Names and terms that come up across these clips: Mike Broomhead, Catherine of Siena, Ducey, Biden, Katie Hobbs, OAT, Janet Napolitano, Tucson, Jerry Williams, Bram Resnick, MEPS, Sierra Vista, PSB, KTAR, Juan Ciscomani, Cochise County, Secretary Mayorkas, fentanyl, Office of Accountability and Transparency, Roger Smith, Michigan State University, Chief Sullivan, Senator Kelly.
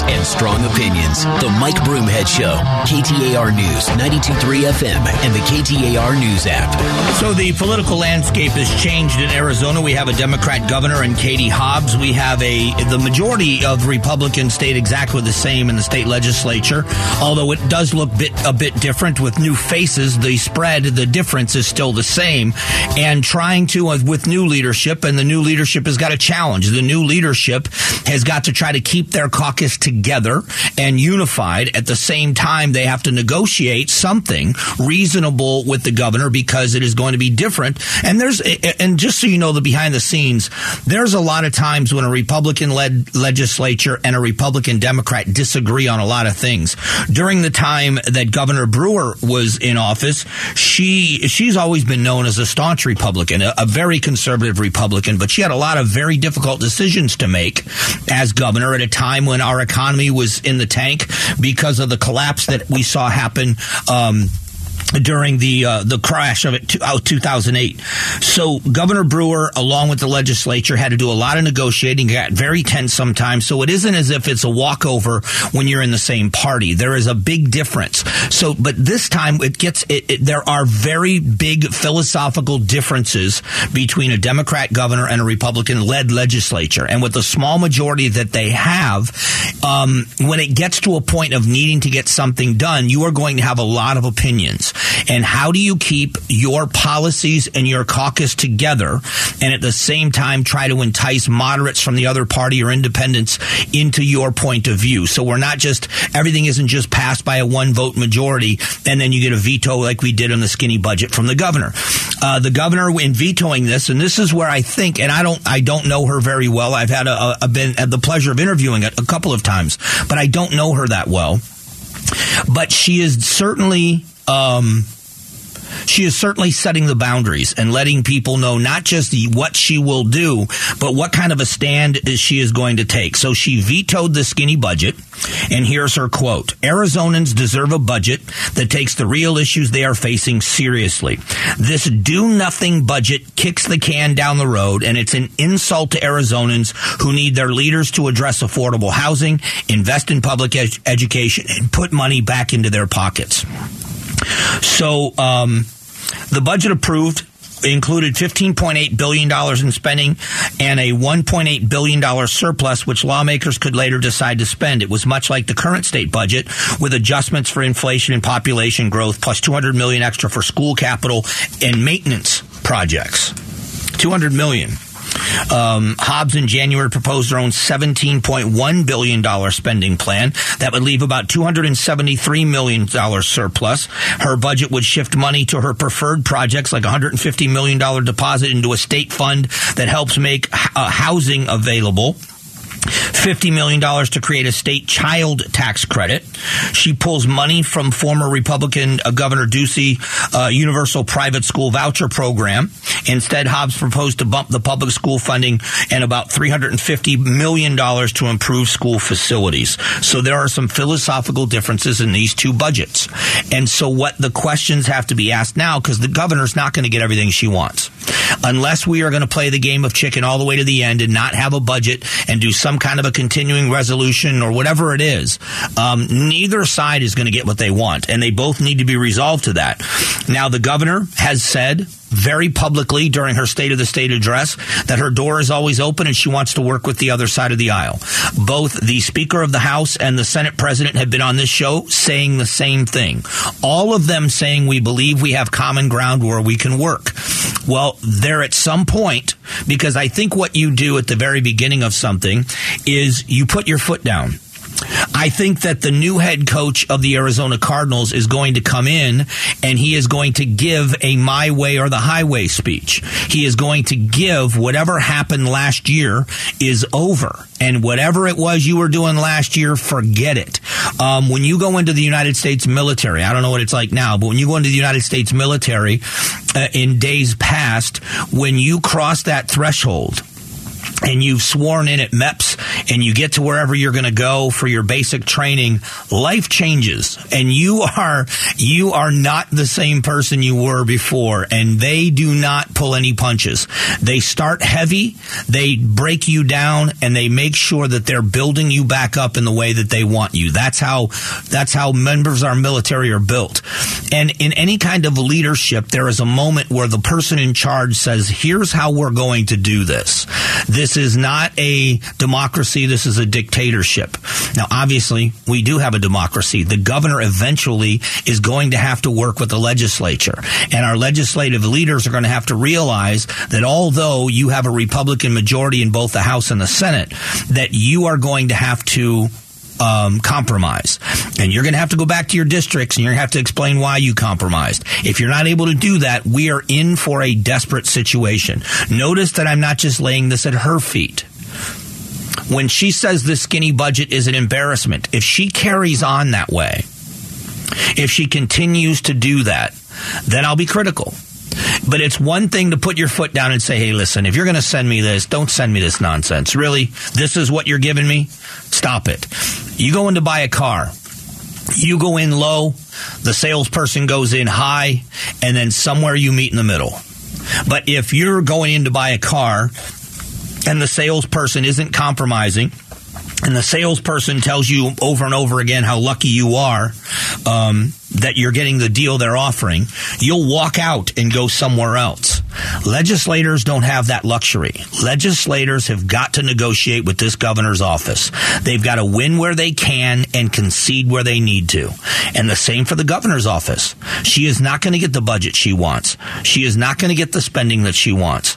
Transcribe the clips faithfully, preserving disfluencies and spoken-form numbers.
news and strong opinions. The Mike Broomhead Show, K T A R News, ninety-two point three F M, and the K T A R News app. So the political landscape has changed in Arizona. We have a Democrat governor in Katie Hobbs. We have a the majority of Republicans stayed exactly the same in the state legislature, although it does look bit, a bit different with new faces. The spread, the difference is still the same. And trying to, uh, with new leadership, and the new leadership has got a challenge. The new leadership has got to try to keep their caucus together and unified. At the same time, they have to negotiate something reasonable with the governor because it is going to be different. And there's, and just so you know, the behind the scenes, there's a lot of times when a Republican-led legislature and a Republican-Democrat disagree on a lot of things. During the time that Governor Brewer was in office, she she's always been known as a staunch Republican, a, a very conservative Republican, but she had a lot of very difficult decisions to make as governor at a time when our economy was in the tank because of the collapse that we saw happen um during the uh, the crash of it to, oh, two thousand eight. So Governor Brewer, along with the legislature, had to do a lot of negotiating. It got very tense sometimes. So it isn't as if it's a walkover when you're in the same party. There is a big difference. So, but this time it gets it, it, there are very big philosophical differences between a Democrat governor and a Republican-led legislature. And with the small majority that they have, um, when it gets to a point of needing to get something done, you are going to have a lot of opinions. And how do you keep your policies and your caucus together and at the same time try to entice moderates from the other party or independents into your point of view? So we're not just – everything isn't just passed by a one-vote majority and then you get a veto like we did on the skinny budget from the governor. Uh, the governor, in vetoing this, and this is where I think – and I don't I don't know her very well. I've had a, a been had the pleasure of interviewing it a couple of times, but I don't know her that well. But she is certainly – Um, she is certainly setting the boundaries and letting people know not just the, what she will do, but what kind of a stand she is going to take. So she vetoed the skinny budget, and here's her quote. "Arizonans deserve a budget that takes the real issues they are facing seriously. This do-nothing budget kicks the can down the road, and it's an insult to Arizonans who need their leaders to address affordable housing, invest in public ed- education, and put money back into their pockets." So um, the budget approved included fifteen point eight billion dollars in spending and a one point eight billion dollars surplus, which lawmakers could later decide to spend. It was much like the current state budget, with adjustments for inflation and population growth, plus two hundred million dollars extra for school capital and maintenance projects. two hundred million dollars. Um, Hobbs in January proposed their own seventeen point one billion dollars spending plan that would leave about two hundred seventy-three million dollars surplus. Her budget would shift money to her preferred projects, like one hundred fifty million dollars deposit into a state fund that helps make uh, housing available. fifty million dollars to create a state child tax credit. She pulls money from former Republican uh, Governor Ducey uh, universal private school voucher program. Instead, Hobbs proposed to bump the public school funding and about three hundred fifty million dollars to improve school facilities. So there are some philosophical differences in these two budgets. And so what the questions have to be asked now, because the governor's not going to get everything she wants. Unless we are going to play the game of chicken all the way to the end and not have a budget and do some kind of a continuing resolution or whatever it is, um, neither side is going to get what they want, and they both need to be resolved to that. Now, the governor has said very publicly during her State of the State address that her door is always open and she wants to work with the other side of the aisle. Both the Speaker of the House and the Senate President have been on this show saying the same thing. All of them saying we believe we have common ground where we can work. Well, there at some point, because I think what you do at the very beginning of something is you put your foot down. I think that the new head coach of the Arizona Cardinals is going to come in and he is going to give a my way or the highway speech. He is going to give whatever happened last year is over. And whatever it was you were doing last year, forget it. Um, when you go into the United States military, I don't know what it's like now, but when you go into the United States military uh, in days past, when you cross that threshold, and you've sworn in at MEPS and you get to wherever you're going to go for your basic training, life changes and you are, you are not the same person you were before, and they do not pull any punches. They start heavy, they break you down, and they make sure that they're building you back up in the way that they want you. That's how, that's how members of our military are built. And in any kind of leadership, there is a moment where the person in charge says, here's how we're going to do this. This This is not a democracy. This is a dictatorship. Now, obviously, we do have a democracy. The governor eventually is going to have to work with the legislature. And our legislative leaders are going to have to realize that although you have a Republican majority in both the House and the Senate, that you are going to have to Um, compromise. And you're going to have to go back to your districts and you're going to have to explain why you compromised. If you're not able to do that, we are in for a desperate situation. Notice that I'm not just laying this at her feet. When she says this skinny budget is an embarrassment, if she carries on that way, if she continues to do that, then I'll be critical. But it's one thing to put your foot down and say, hey, listen, if you're going to send me this, don't send me this nonsense. Really? This is what you're giving me? Stop it. You go in to buy a car. You go in low. The salesperson goes in high. And then somewhere you meet in the middle. But if you're going in to buy a car and the salesperson isn't compromising, and the salesperson tells you over and over again how lucky you are um, that you're getting the deal they're offering, you'll walk out and go somewhere else. Legislators don't have that luxury. Legislators have got to negotiate with this governor's office. They've got to win where they can and concede where they need to. And the same for the governor's office. She is not going to get the budget she wants. She is not going to get the spending that she wants.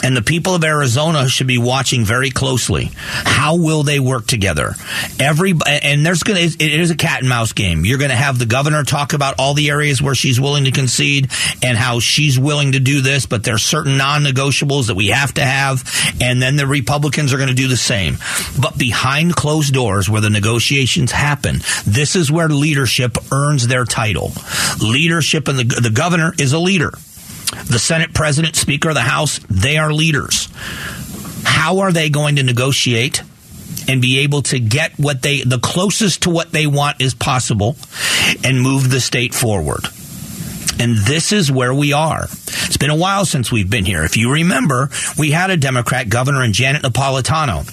And the people of Arizona should be watching very closely. How will they work together? Every and there's going to it is a cat and mouse game. You're going to have the governor talk about all the areas where she's willing to concede and how she's willing to do this, but there's certain non-negotiables that we have to have, and then the Republicans are going to do the same. But behind closed doors, where the negotiations happen, this is where leadership earns their title. Leadership, and the the governor is a leader. The Senate president, Speaker of the House, they are leaders. How are they going to negotiate and be able to get what they, the closest to what they want is possible, and move the state forward? And this is where we are. It's been a while since we've been here. If you remember, we had a Democrat governor in Janet Napolitano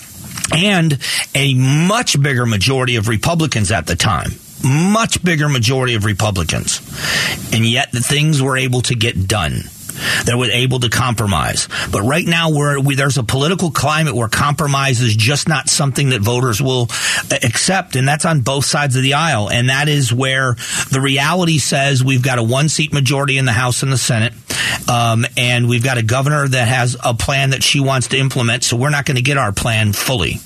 and a much bigger majority of Republicans at the time. Much bigger majority of Republicans. And yet the things were able to get done. They were able to compromise. But right now we're, we, there's a political climate where compromise is just not something that voters will accept. And that's on both sides of the aisle. And that is where the reality says we've got a one-seat majority in the House and the Senate. Um, and we've got a governor that has a plan that she wants to implement, so we're not going to get our plan fully.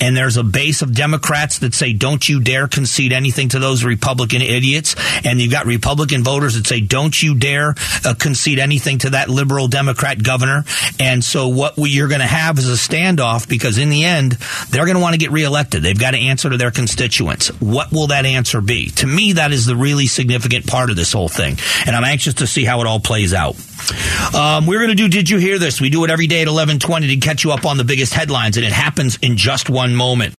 And there's a base of Democrats that say, don't you dare concede anything to those Republican idiots. And you've got Republican voters that say, don't you dare uh, concede anything to that liberal Democrat governor. And so what we, you're going to have is a standoff, because in the end, they're going to want to get reelected. They've got to answer to their constituents. What will that answer be? To me, that is the really significant part of this whole thing. And I'm anxious to see how it all plays out. Um, we're going to do Did You Hear This? We do it every day at eleven twenty to catch you up on the biggest headlines, and it happens in just one moment.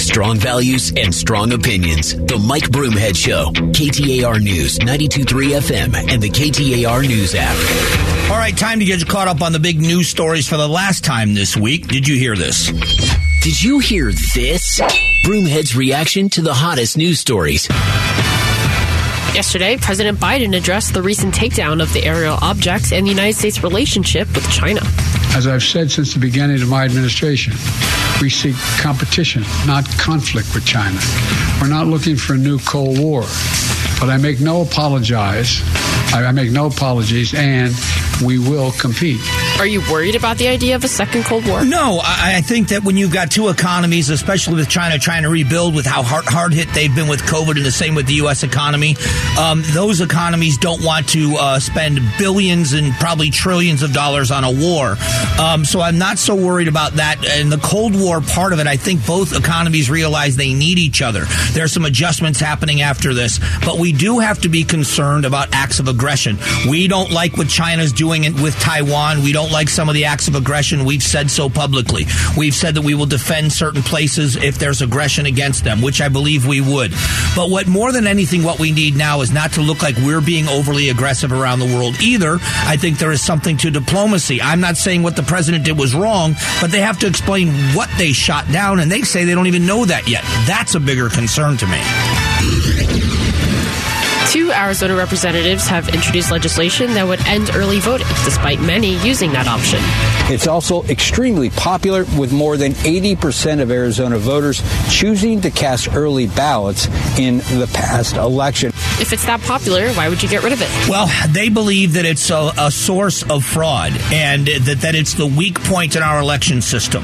Strong values and strong opinions. The Mike Broomhead Show. K T A R News, ninety-two point three F M, and the K T A R News app. All right, time to get you caught up on the big news stories for the last time this week. Did you hear this? Did you hear this? Broomhead's reaction to the hottest news stories. Yesterday, President Biden addressed the recent takedown of the aerial objects and the United States' relationship with China. As I've said since the beginning of my administration, we seek competition, not conflict with China. We're not looking for a new Cold War. But I make no apologize. I make no apologies, and we will compete. Are you worried about the idea of a second Cold War? No, I, I think that when you've got two economies, especially with China trying to rebuild with how hard, hard hit they've been with COVID and the same with the U S economy, um, those economies don't want to uh, spend billions and probably trillions of dollars on a war. Um, so I'm not so worried about that. And the Cold War part of it, I think both economies realize they need each other. There are some adjustments happening after this, but we do have to be concerned about acts of aggression. We don't like what China's doing with Taiwan. We don't like some of the acts of aggression. We've said so publicly. We've said that we will defend certain places if there's aggression against them, which I believe we would. But what more than anything, what we need now is not to look like we're being overly aggressive around the world either. I think there is something to diplomacy. I'm not saying what the president did was wrong, but they have to explain what they shot down, and they say they don't even know that yet. That's a bigger concern to me. Two Arizona representatives have introduced legislation that would end early voting, despite many using that option. It's also extremely popular, with more than eighty percent of Arizona voters choosing to cast early ballots in the past election. If it's that popular, why would you get rid of it? Well, they believe that it's a, a source of fraud and that, that it's the weak point in our election system.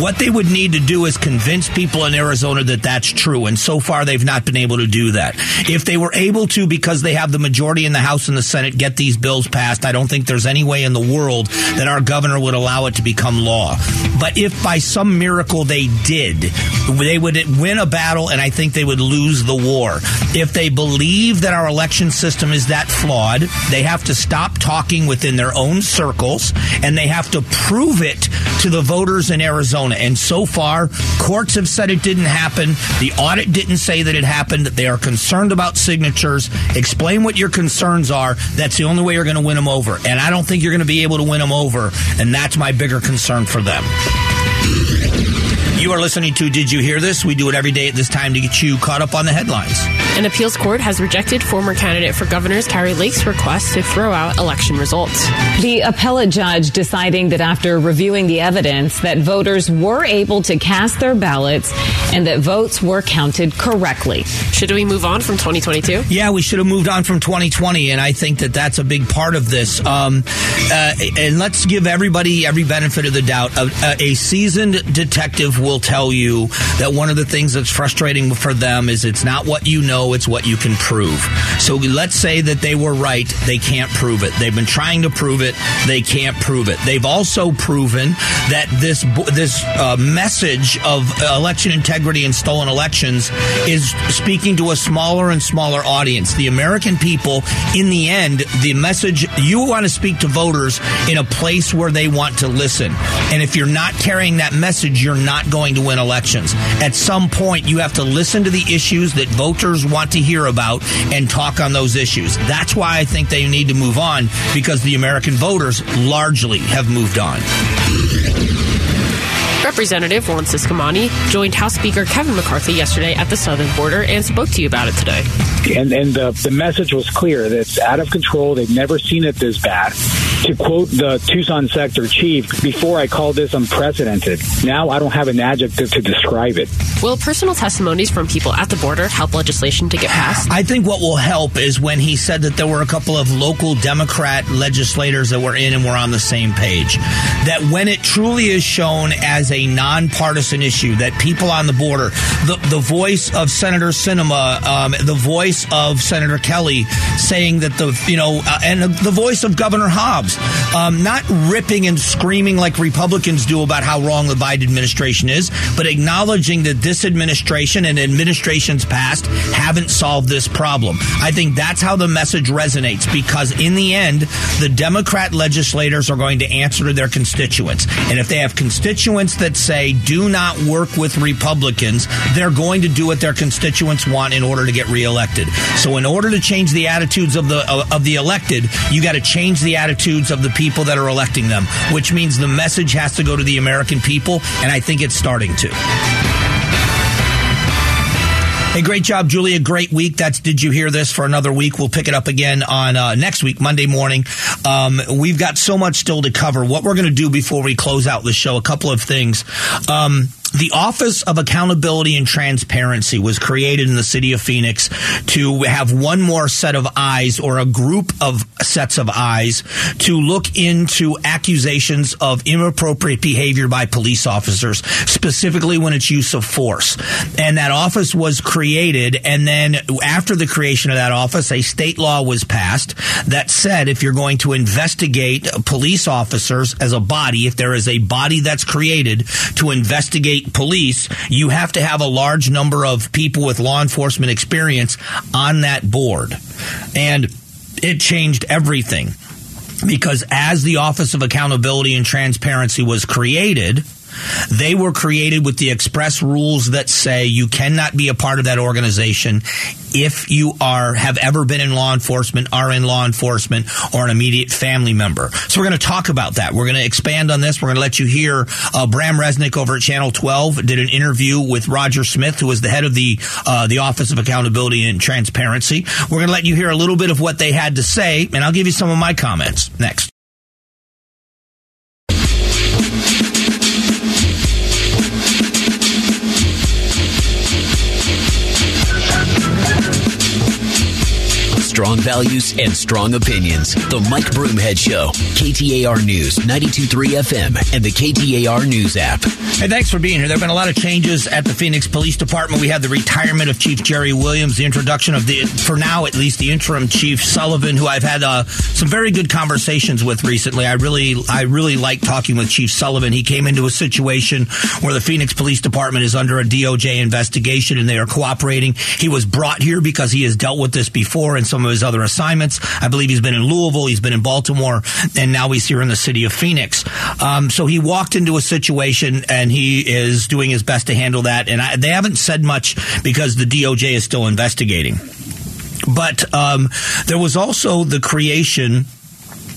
What they would need to do is convince people in Arizona that that's true, and so far they've not been able to do that. If they were able to, because they have the majority in the House and the Senate, get these bills passed, I don't think there's any way in the world that our governor would allow it to become law. But if by some miracle they did, they would win a battle, and I think they would lose the war. If they believe that our election system is that flawed, they have to stop talking within their own circles, and they have to prove it to the voters in Arizona. And so far, courts have said it didn't happen. The audit didn't say that it happened. They are concerned about signatures. Explain what your concerns are. That's the only way you're going to win them over. And I don't think you're going to be able to win them over. And that's my bigger concern for them. You are listening to Did You Hear This? We do it every day at this time to get you caught up on the headlines. An appeals court has rejected former candidate for governor Carrie Lake's request to throw out election results. The appellate judge deciding that after reviewing the evidence that voters were able to cast their ballots and that votes were counted correctly. Should we move on from twenty twenty-two? Yeah, we should have moved on from twenty twenty, and I think that that's a big part of this. Um, uh, and let's give everybody every benefit of the doubt. A, a seasoned detective will tell you that one of the things that's frustrating for them is it's not what you know, it's what you can prove. So let's say that they were right. They can't prove it. They've been trying to prove it. They can't prove it. They've also proven that this this uh, message of election integrity and stolen elections is speaking to a smaller and smaller audience. The American people, in the end, the message, you want to speak to voters in a place where they want to listen. And if you're not carrying that message, you're not going Going to win elections. At some point, you have to listen to the issues that voters want to hear about and talk on those issues. That's why I think they need to move on, because the American voters largely have moved on. Representative Juan Ciscomani joined House Speaker Kevin McCarthy yesterday at the southern border and spoke to you about it today. And, and the, the message was clear that it's out of control. They've never seen it this bad. To quote the Tucson sector chief, before I called this unprecedented. Now I don't have an adjective to describe it. Will personal testimonies from people at the border help legislation to get passed? I think what will help is when he said that there were a couple of local Democrat legislators that were in and were on the same page. That when it truly is shown as a nonpartisan issue, that people on the border, the, the voice of Senator Sinema, um, the voice of Senator Kelly saying that the, you know, uh, and the voice of Governor Hobbs, Um, not ripping and screaming like Republicans do about how wrong the Biden administration is, but acknowledging that this administration and administrations past haven't solved this problem. I think that's how the message resonates, because in the end, the Democrat legislators are going to answer to their constituents. And if they have constituents that say, do not work with Republicans, they're going to do what their constituents want in order to get reelected. So in order to change the attitudes of the, of, of the elected, you got to change the attitudes of the people that are electing them, which means the message has to go to the American people, and I think it's starting to. Hey, great job, Julia. Great week. That's Did You Hear This for another week. We'll pick it up again on uh, next week, Monday morning. Um, we've got so much still to cover. What we're going to do before we close out the show, a couple of things. Um, The Office of Accountability and Transparency was created in the city of Phoenix to have one more set of eyes, or a group of sets of eyes, to look into accusations of inappropriate behavior by police officers, specifically when it's use of force. And that office was created, and then after the creation of that office, a state law was passed that said if you're going to investigate police officers as a body, if there is a body that's created to investigate police, you have to have a large number of people with law enforcement experience on that board. And it changed everything, because as the Office of Accountability and Transparency was created, they were created with the express rules that say you cannot be a part of that organization if you are have ever been in law enforcement, are in law enforcement, or an immediate family member. So we're going to talk about that. We're going to expand on this. We're going to let you hear uh, Bram Resnick over at Channel twelve did an interview with Roger Smith, who was the head of the uh, the Office of Accountability and Transparency. We're going to let you hear a little bit of what they had to say, and I'll give you some of my comments next. Strong values and strong opinions. The Mike Broomhead Show. K T A R News, ninety-two point three F M, and the K T A R News app. Hey, thanks for being here. There have been a lot of changes at the Phoenix Police Department. We had the retirement of Chief Jerry Williams, the introduction of the, for now at least, the interim Chief Sullivan, who I've had uh, some very good conversations with recently. I really, I really like talking with Chief Sullivan. He came into a situation where the Phoenix Police Department is under a D O J investigation, and they are cooperating. He was brought here because he has dealt with this before in some of his other assignments. I believe he's been in Louisville, he's been in Baltimore, and now he's here in the city of Phoenix. Um, so he walked into a situation, and he is doing his best to handle that. And I, they haven't said much because the D O J is still investigating. But um, there was also the creation,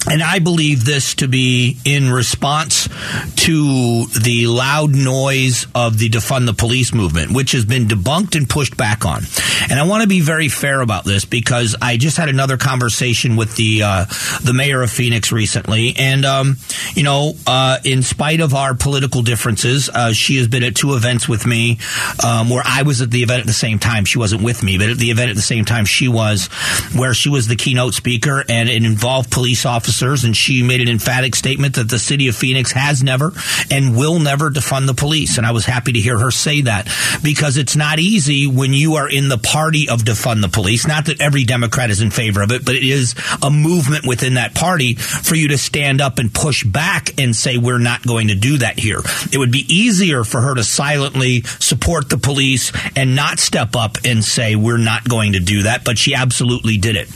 and I believe this to be in response to the loud noise of the defund the police movement, which has been debunked and pushed back on. And I want to be very fair about this, because I just had another conversation with the uh, the mayor of Phoenix recently. And, um, you know, uh, in spite of our political differences, uh, she has been at two events with me um, where I was at the event at the same time. She wasn't with me, but at the event at the same time she was, where she was the keynote speaker, and it involved police officers. And she made an emphatic statement that the city of Phoenix has never and will never defund the police. And I was happy to hear her say that, because it's not easy when you are in the party of defund the police. Not that every Democrat is in favor of it, but it is a movement within that party for you to stand up and push back and say, we're not going to do that here. It would be easier for her to silently support the police and not step up and say, we're not going to do that. But she absolutely did it.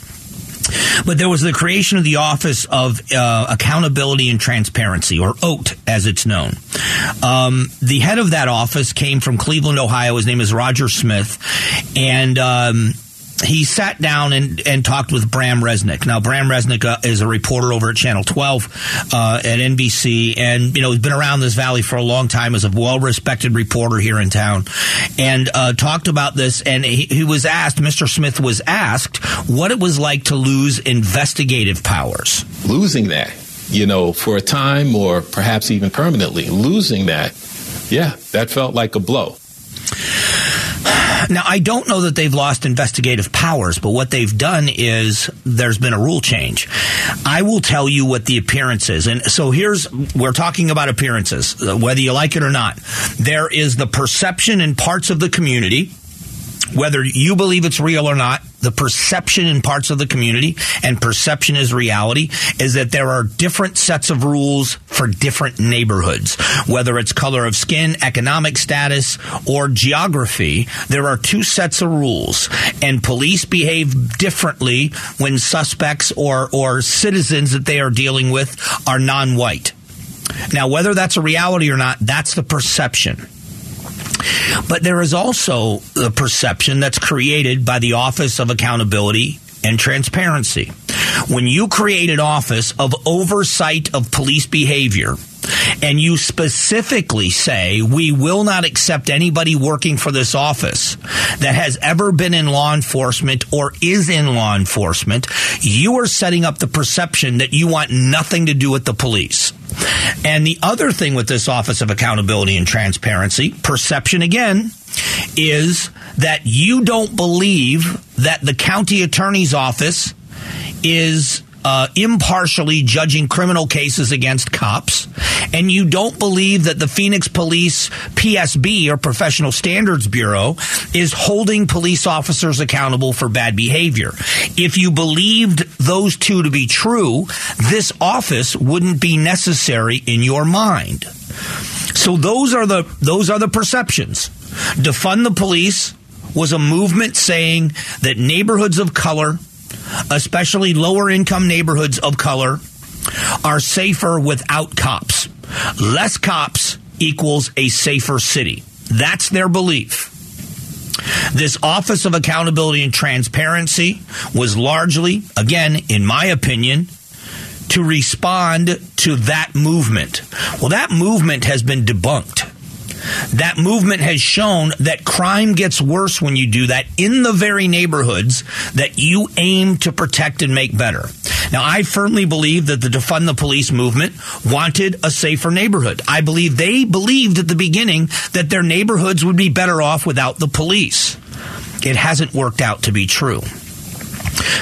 But there was the creation of the Office of uh, Accountability and Transparency, or O A T, as it's known. Um, the head of that office came from Cleveland, Ohio. His name is Roger Smith, and um, he sat down and, and talked with Bram Resnick. Now, Bram Resnick uh, is a reporter over at Channel twelve uh, at N B C, and you know he's been around this valley for a long time, is a well-respected reporter here in town, and uh, talked about this. And he, he was asked, Mister Smith was asked, what it was like to lose investigative powers. Losing that, you know, for a time or perhaps even permanently, losing that, yeah, that felt like a blow. Now, I don't know that they've lost investigative powers, but what they've done is there's been a rule change. I will tell you what the appearance is. And so here's, we're talking about appearances, whether you like it or not. There is the perception in parts of the community, whether you believe it's real or not, the perception in parts of the community, and perception is reality, is that there are different sets of rules for different neighborhoods. Whether it's color of skin, economic status, or geography, there are two sets of rules. And police behave differently when suspects or, or citizens that they are dealing with are non-white. Now, whether that's a reality or not, that's the perception. But there is also the perception that's created by the Office of Accountability and Transparency. When you create an office of oversight of police behavior, and you specifically say, we will not accept anybody working for this office that has ever been in law enforcement or is in law enforcement, you are setting up the perception that you want nothing to do with the police. And the other thing with this Office of Accountability and Transparency, perception again, is that you don't believe that the county attorney's office is uh, impartially judging criminal cases against cops, and you don't believe that the Phoenix Police P S B, or Professional Standards Bureau, is holding police officers accountable for bad behavior. If you believed those two to be true, this office wouldn't be necessary in your mind. So those are the those are the perceptions. Defund the police was a movement saying that neighborhoods of color, especially lower income neighborhoods of color, are safer without cops. Less cops equals a safer city. That's their belief. This Office of Accountability and Transparency was largely, again, in my opinion, to respond to that movement. Well, that movement has been debunked. That movement has shown that crime gets worse when you do that in the very neighborhoods that you aim to protect and make better. Now, I firmly believe that the Defund the Police movement wanted a safer neighborhood. I believe they believed at the beginning that their neighborhoods would be better off without the police. It hasn't worked out to be true.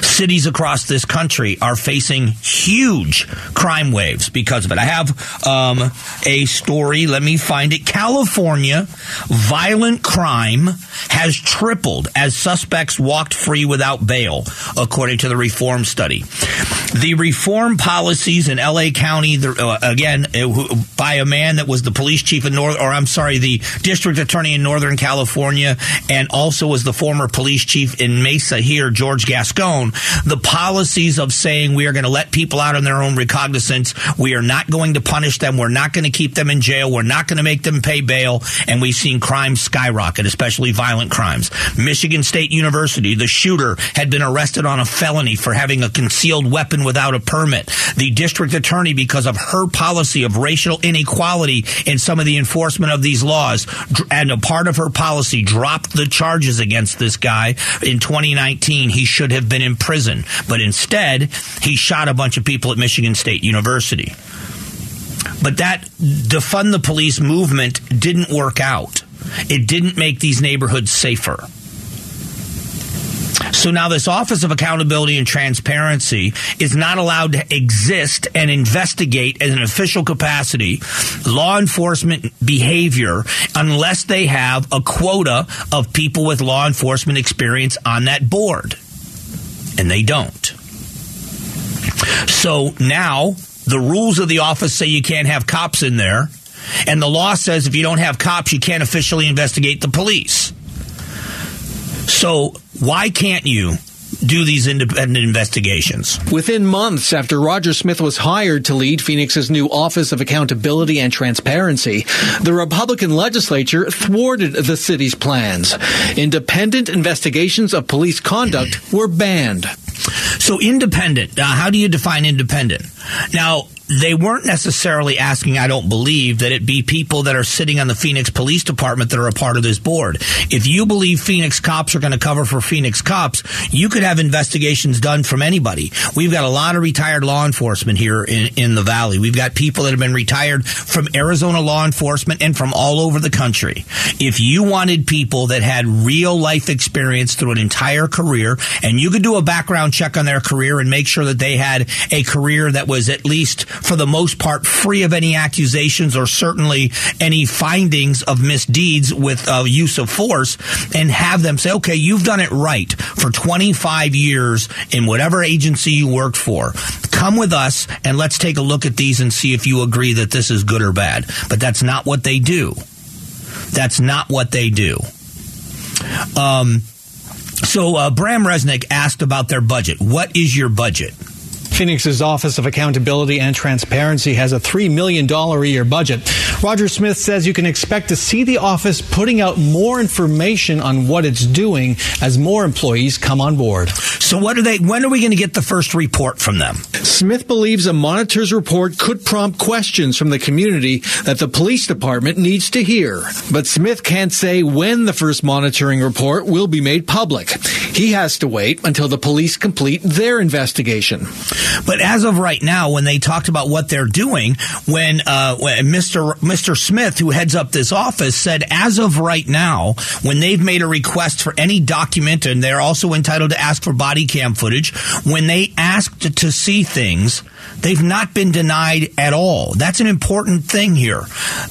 Cities across this country are facing huge crime waves because of it. I have um, a story. Let me find it. California violent crime has tripled as suspects walked free without bail, according to the reform study. The reform policies in L A County, uh, again, it, by a man that was the police chief in North, or I'm sorry, the district attorney in Northern California, and also was the former police chief in Mesa here, George Gascon. The policies of saying we are going to let people out on their own recognizance, we are not going to punish them, we're not going to keep them in jail, we're not going to make them pay bail, and we've seen crime skyrocket, especially violent crimes. Michigan State University, the shooter had been arrested on a felony for having a concealed weapon without a permit. The district attorney, because of her policy of racial inequality in some of the enforcement of these laws, and a part of her policy, dropped the charges against this guy in twenty nineteen. He should have been in prison, but instead he shot a bunch of people at Michigan State University. But that defund the police movement didn't work out. It didn't make these neighborhoods safer. So now this Office of Accountability and Transparency is not allowed to exist and investigate in an official capacity law enforcement behavior unless they have a quota of people with law enforcement experience on that board. And they don't. So now the rules of the office say you can't have cops in there. And the law says if you don't have cops, you can't officially investigate the police. So why can't you do these independent investigations? Within months after Roger Smith was hired to lead Phoenix's new Office of Accountability and Transparency, the Republican legislature thwarted the city's plans. Independent investigations of police conduct were banned. So independent, uh, how do you define independent? Now, they weren't necessarily asking, I don't believe, that it be people that are sitting on the Phoenix Police Department that are a part of this board. If you believe Phoenix cops are going to cover for Phoenix cops, you could have investigations done from anybody. We've got a lot of retired law enforcement here in, in the Valley. We've got people that have been retired from Arizona law enforcement and from all over the country. If you wanted people that had real life experience through an entire career, and you could do a background check on their career and make sure that they had a career that was at least, for the most part, free of any accusations or certainly any findings of misdeeds with uh, use of force, and have them say, okay, you've done it right for twenty-five years in whatever agency you worked for. Come with us and let's take a look at these and see if you agree that this is good or bad. But that's not what they do. That's not what they do. Um, so uh, Bram Resnick asked about their budget. What is your budget? Phoenix's Office of Accountability and Transparency has a three million dollars a year budget. Roger Smith says you can expect to see the office putting out more information on what it's doing as more employees come on board. So what are they? When are we going to get the first report from them? Smith believes a monitor's report could prompt questions from the community that the police department needs to hear. But Smith can't say when the first monitoring report will be made public. He has to wait until the police complete their investigation. But as of right now, when they talked about what they're doing, when, uh, when Mister Mister Smith, who heads up this office, said as of right now, when they've made a request for any document, and they're also entitled to ask for body cam footage, when they asked to see things, they've not been denied at all. That's an important thing here.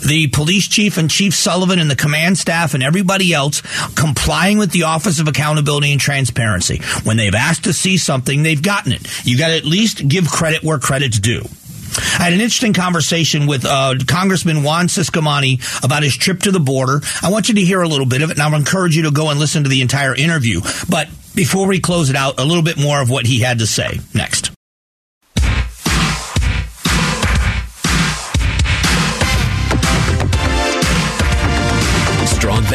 The police chief and Chief Sullivan and the command staff and everybody else complying with the Office of Accountability and Transparency. When they've asked to see something, they've gotten it. You got to at least give credit where credit's due. I had an interesting conversation with uh, Congressman Juan Ciscomani about his trip to the border. I want you to hear a little bit of it, and I'll encourage you to go and listen to the entire interview. But before we close it out, a little bit more of what he had to say. Next. Strong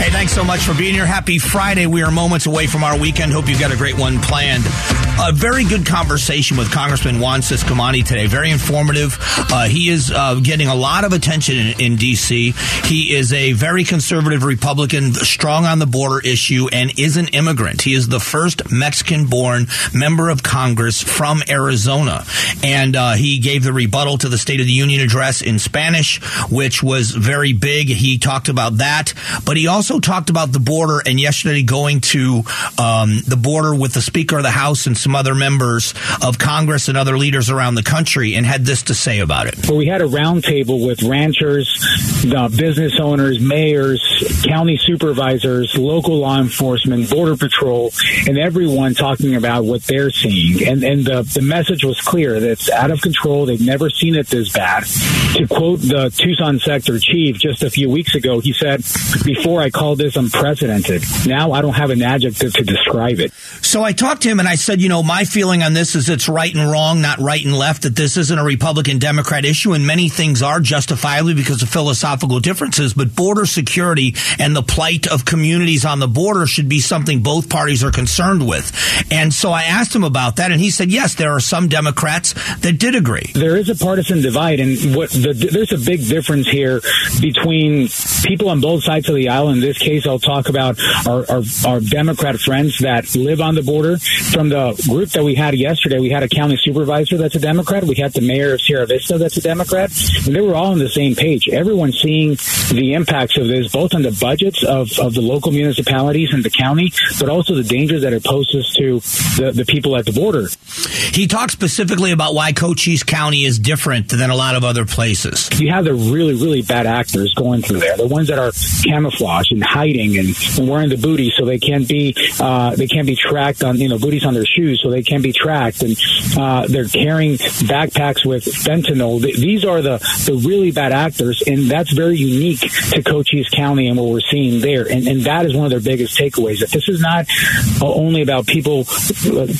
Hey, thanks so much for being here. Happy Friday. We are moments away from our weekend. Hope you've got a great one planned. A very good conversation with Congressman Juan Ciscomani today. Very informative. Uh, he is uh, getting a lot of attention in, in D C He is a very conservative Republican, strong on the border issue, and is an immigrant. He is the first Mexican-born member of Congress from Arizona. And uh, he gave the rebuttal to the State of the Union address in Spanish, which was very big. He talked about that, but he also talked about the border, and yesterday going to um, the border with the Speaker of the House and some other members of Congress and other leaders around the country, and had this to say about it. Well, we had a roundtable with ranchers, uh, business owners, mayors, county supervisors, local law enforcement, Border Patrol, and everyone talking about what they're seeing. And, and the, the message was clear that it's out of control. They've never seen it this bad. To quote the Tucson sector chief just a few weeks ago, he said, before I call this unprecedented. Now I don't have an adjective to describe it. So I talked to him and I said, you know, my feeling on this is it's right and wrong, not right and left, that this isn't a Republican-Democrat issue, and many things are justifiably because of philosophical differences, but border security and the plight of communities on the border should be something both parties are concerned with. And so I asked him about that, and he said, yes, there are some Democrats that did agree. There is a partisan divide, and what the, there's a big difference here between people on both sides of the aisle. In this case, I'll talk about our, our, our Democrat friends that live on the border. From the group that we had yesterday, we had a county supervisor that's a Democrat. We had the mayor of Sierra Vista that's a Democrat. And they were all on the same page. Everyone's seeing the impacts of this, both on the budgets of, of the local municipalities and the county, but also the dangers that it poses to the, the people at the border. He talked specifically about why Cochise County is different than a lot of other places. You have the really, really bad actors going through there, the ones that are camouflaged and hiding and, and wearing the booties so they can't be uh, they can't be tracked on, you know, booties on their shoes so they can be tracked, and uh, they're carrying backpacks with fentanyl. These are the, the really bad actors, and that's very unique to Cochise County and what we're seeing there, and, and that is one of their biggest takeaways, that this is not only about people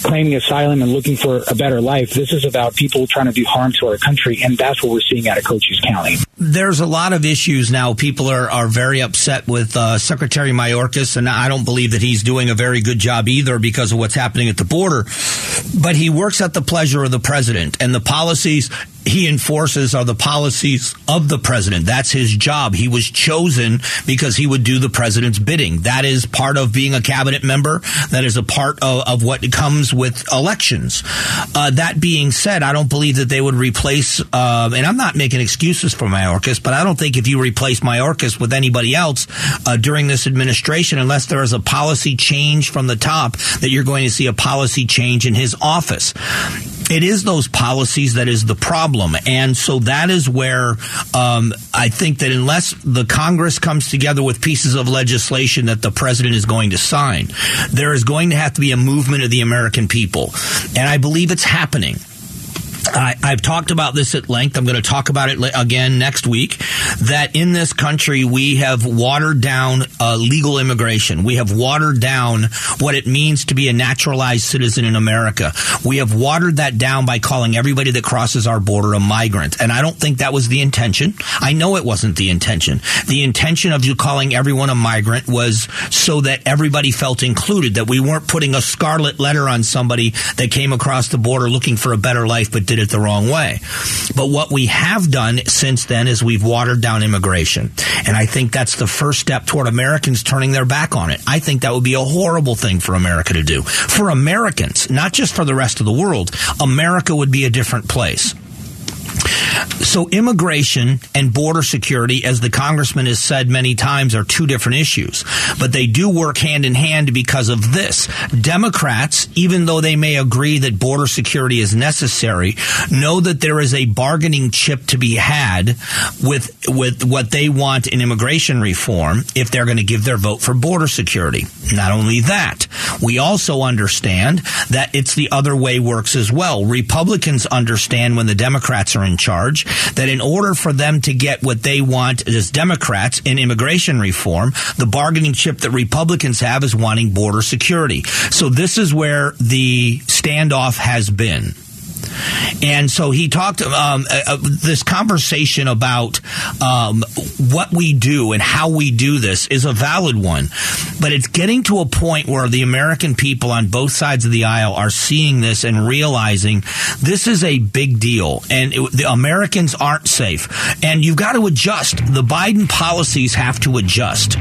claiming asylum and looking for a better life. This is about people trying to do harm to our country, and that's what we're seeing out of Cochise County. There's a lot of issues now. People are, are very upset with uh, Secretary Mayorkas, and I don't believe that he's doing a very good job either because of what's happening at the border. But he works at the pleasure of the president, and the policies he enforces are the policies of the president. That's his job. He was chosen because he would do the president's bidding. That is part of being a cabinet member. That is a part of, of what comes with elections. Uh, that being said, I don't believe that they would replace, uh, and I'm not making excuses for Mayorkas, but I don't think if you replace Mayorkas with anybody else uh, during this administration, unless there is a policy change from the top, that you're going to see a policy change in his office. It is those policies that is the problem. And so that is where um, I think that unless the Congress comes together with pieces of legislation that the president is going to sign, there is going to have to be a movement of the American people. And I believe it's happening. I, I've talked about this at length. I'm going to talk about it again next week, that in this country we have watered down uh, legal immigration. We have watered down what it means to be a naturalized citizen in America. We have watered that down by calling everybody that crosses our border a migrant. And I don't think that was the intention. I know it wasn't the intention. The intention of you calling everyone a migrant was so that everybody felt included, that we weren't putting a scarlet letter on somebody that came across the border looking for a better life but did it the wrong way. But what we have done since then is we've watered down immigration. And I think that's the first step toward Americans turning their back on it. I think that would be a horrible thing for America to do. For Americans, not just for the rest of the world, America would be a different place. So immigration and border security, as the congressman has said many times, are two different issues. But they do work hand in hand because of this. Democrats, even though they may agree that border security is necessary, know that there is a bargaining chip to be had with with what they want in immigration reform if they're going to give their vote for border security. Not only that, we also understand that it's the other way works as well. Republicans understand when the Democrats are in charge that in order for them to get what they want as Democrats in immigration reform, the bargaining chip that Republicans have is wanting border security. So this is where the standoff has been. And so he talked um, uh, this conversation about um, what we do and how we do this is a valid one. But it's getting to a point where the American people on both sides of the aisle are seeing this and realizing this is a big deal. And it, the Americans aren't safe. And you've got to adjust. The Biden policies have to adjust.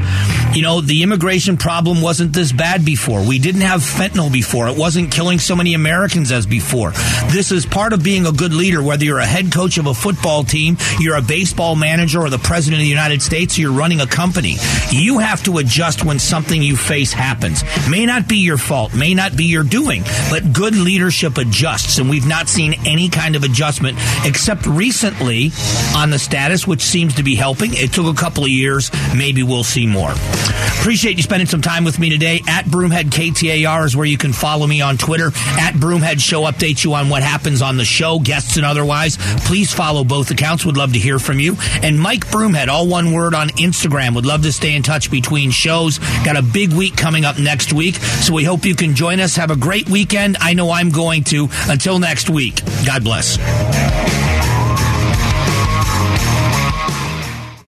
You know, the immigration problem wasn't this bad before. We didn't have fentanyl before. It wasn't killing so many Americans as before. This is part of being a good leader, whether you're a head coach of a football team, you're a baseball manager, or the president of the United States, or you're running a company. You have to adjust when something you face happens. May not be your fault, may not be your doing, but good leadership adjusts, and we've not seen any kind of adjustment except recently on the status, which seems to be helping. It took a couple of years. Maybe we'll see more. Appreciate you spending some time with me today. At Broomhead K T A R is where you can follow me on Twitter. At Broomhead Show updates you on what happens on the show, guests and otherwise. Please follow both accounts. Would love to hear from you. And Mike Broomhead, all one word, on Instagram. Would love to stay in touch between shows. Got a big week coming up next week, so we hope you can join us. Have a great weekend. I know I'm going to. Until next week, God bless.